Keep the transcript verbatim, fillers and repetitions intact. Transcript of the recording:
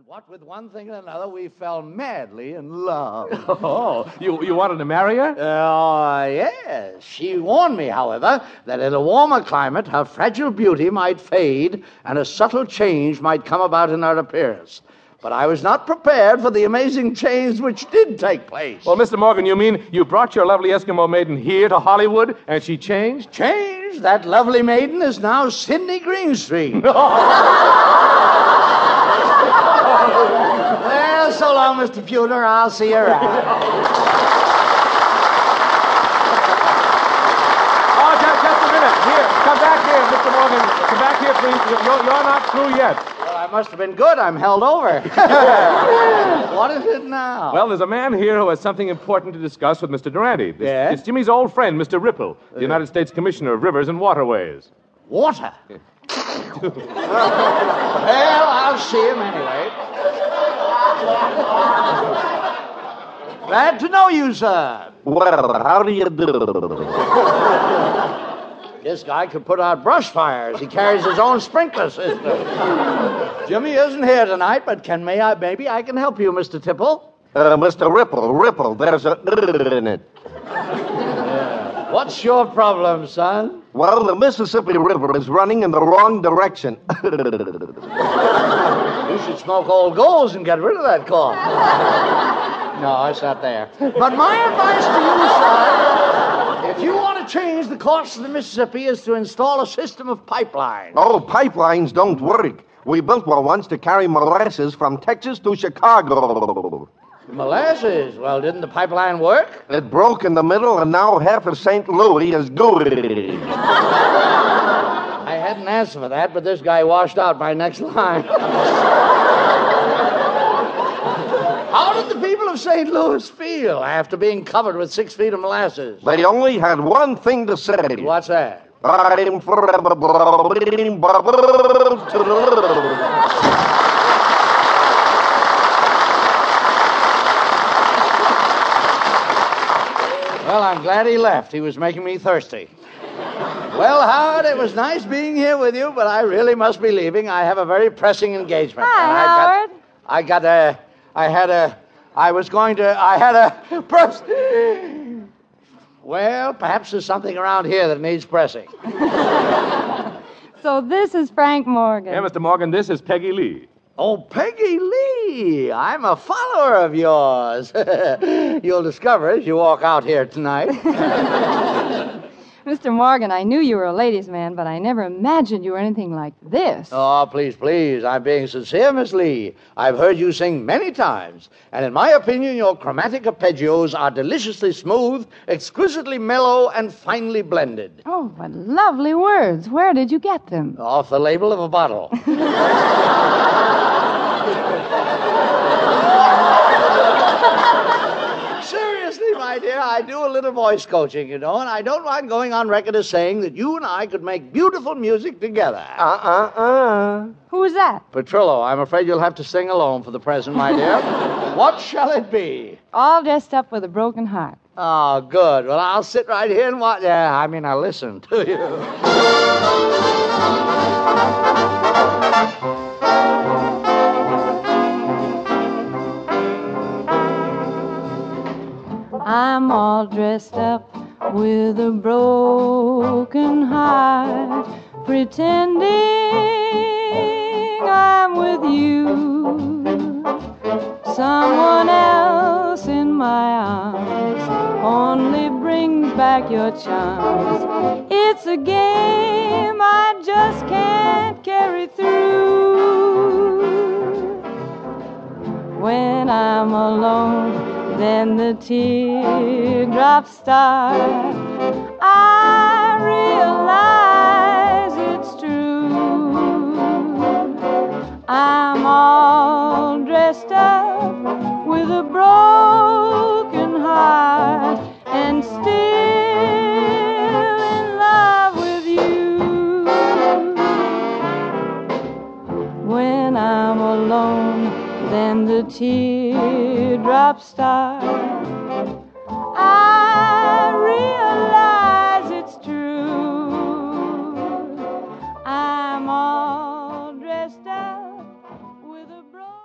And what with one thing and another, we fell madly in love. Oh, you, you wanted to marry her? Oh, uh, yes. She warned me, however, that in a warmer climate, her fragile beauty might fade and a subtle change might come about in her appearance. But I was not prepared for the amazing change which did take place. Well, Mister Morgan, you mean you brought your lovely Eskimo maiden here to Hollywood and she changed? Changed? That lovely maiden is now Sidney Greenstreet. Well, so long, Mister Pewter. I'll see you around. Oh, just, just a minute. Here, come back here, Mister Morgan. Come back here, please. You're, you're not through yet. I must have been good. I'm held over. What is it now? Well, there's a man here who has something important to discuss with Mister Durante. This, yes? It's Jimmy's old friend, Mister Ripple, the uh, United States Commissioner of Rivers and Waterways. Water? Well, I'll see him anyway. Glad to know you, sir. Well, how do you do? This guy could put out brush fires. He carries his own sprinkler system. Jimmy isn't here tonight, but can may I, maybe I can help you, Mister Tipple. Uh, Mister Ripple, Ripple, there's a in it. Yeah. What's your problem, son? Well, the Mississippi River is running in the wrong direction. You should smoke old goals and get rid of that cough. No, it's not there. But my advice to you, son... If you want to change the course of the Mississippi is to install a system of pipelines. Oh, pipelines don't work. We built one once to carry molasses from Texas to Chicago. Molasses? Well, didn't the pipeline work? It broke in the middle, and now half of Saint Louis is gooey. I hadn't asked for that, but this guy washed out my next line. How did the people of Saint Louis feel after being covered with six feet of molasses? They only had one thing to say. What's that? I'm forever bleeding. Well, I'm glad he left. He was making me thirsty. Well, Howard, it was nice being here with you, but I really must be leaving. I have a very pressing engagement. Hi, and Howard. I got, I got a... I had a, I was going to, I had a, perhaps, well, perhaps there's something around here that needs pressing. So this is Frank Morgan. Yeah, Mister Morgan, this is Peggy Lee. Oh, Peggy Lee, I'm a follower of yours. You'll discover as you walk out here tonight. Mister Morgan, I knew you were a ladies' man, but I never imagined you were anything like this. Oh, please, please. I'm being sincere, Miss Lee. I've heard you sing many times, and in my opinion, your chromatic arpeggios are deliciously smooth, exquisitely mellow, and finely blended. Oh, what lovely words. Where did you get them? Off the label of a bottle. My dear, I do a little voice coaching, you know, and I don't mind going on record as saying that you and I could make beautiful music together. Uh-uh-uh. Who's that? Petrillo. I'm afraid you'll have to sing alone for the present, my dear. What shall it be? All dressed up with a broken heart. Oh, good. Well, I'll sit right here and watch. Yeah, I mean, I'll listen to you. I'm all dressed up with a broken heart, pretending I'm with you. Someone else in my arms only brings back your charms. It's a game I just can't carry through. When I'm alone, then the teardrops start. I realize it's true. I'm all dressed up with a broken heart and still in love with you. When I'm alone, then the teardrops start.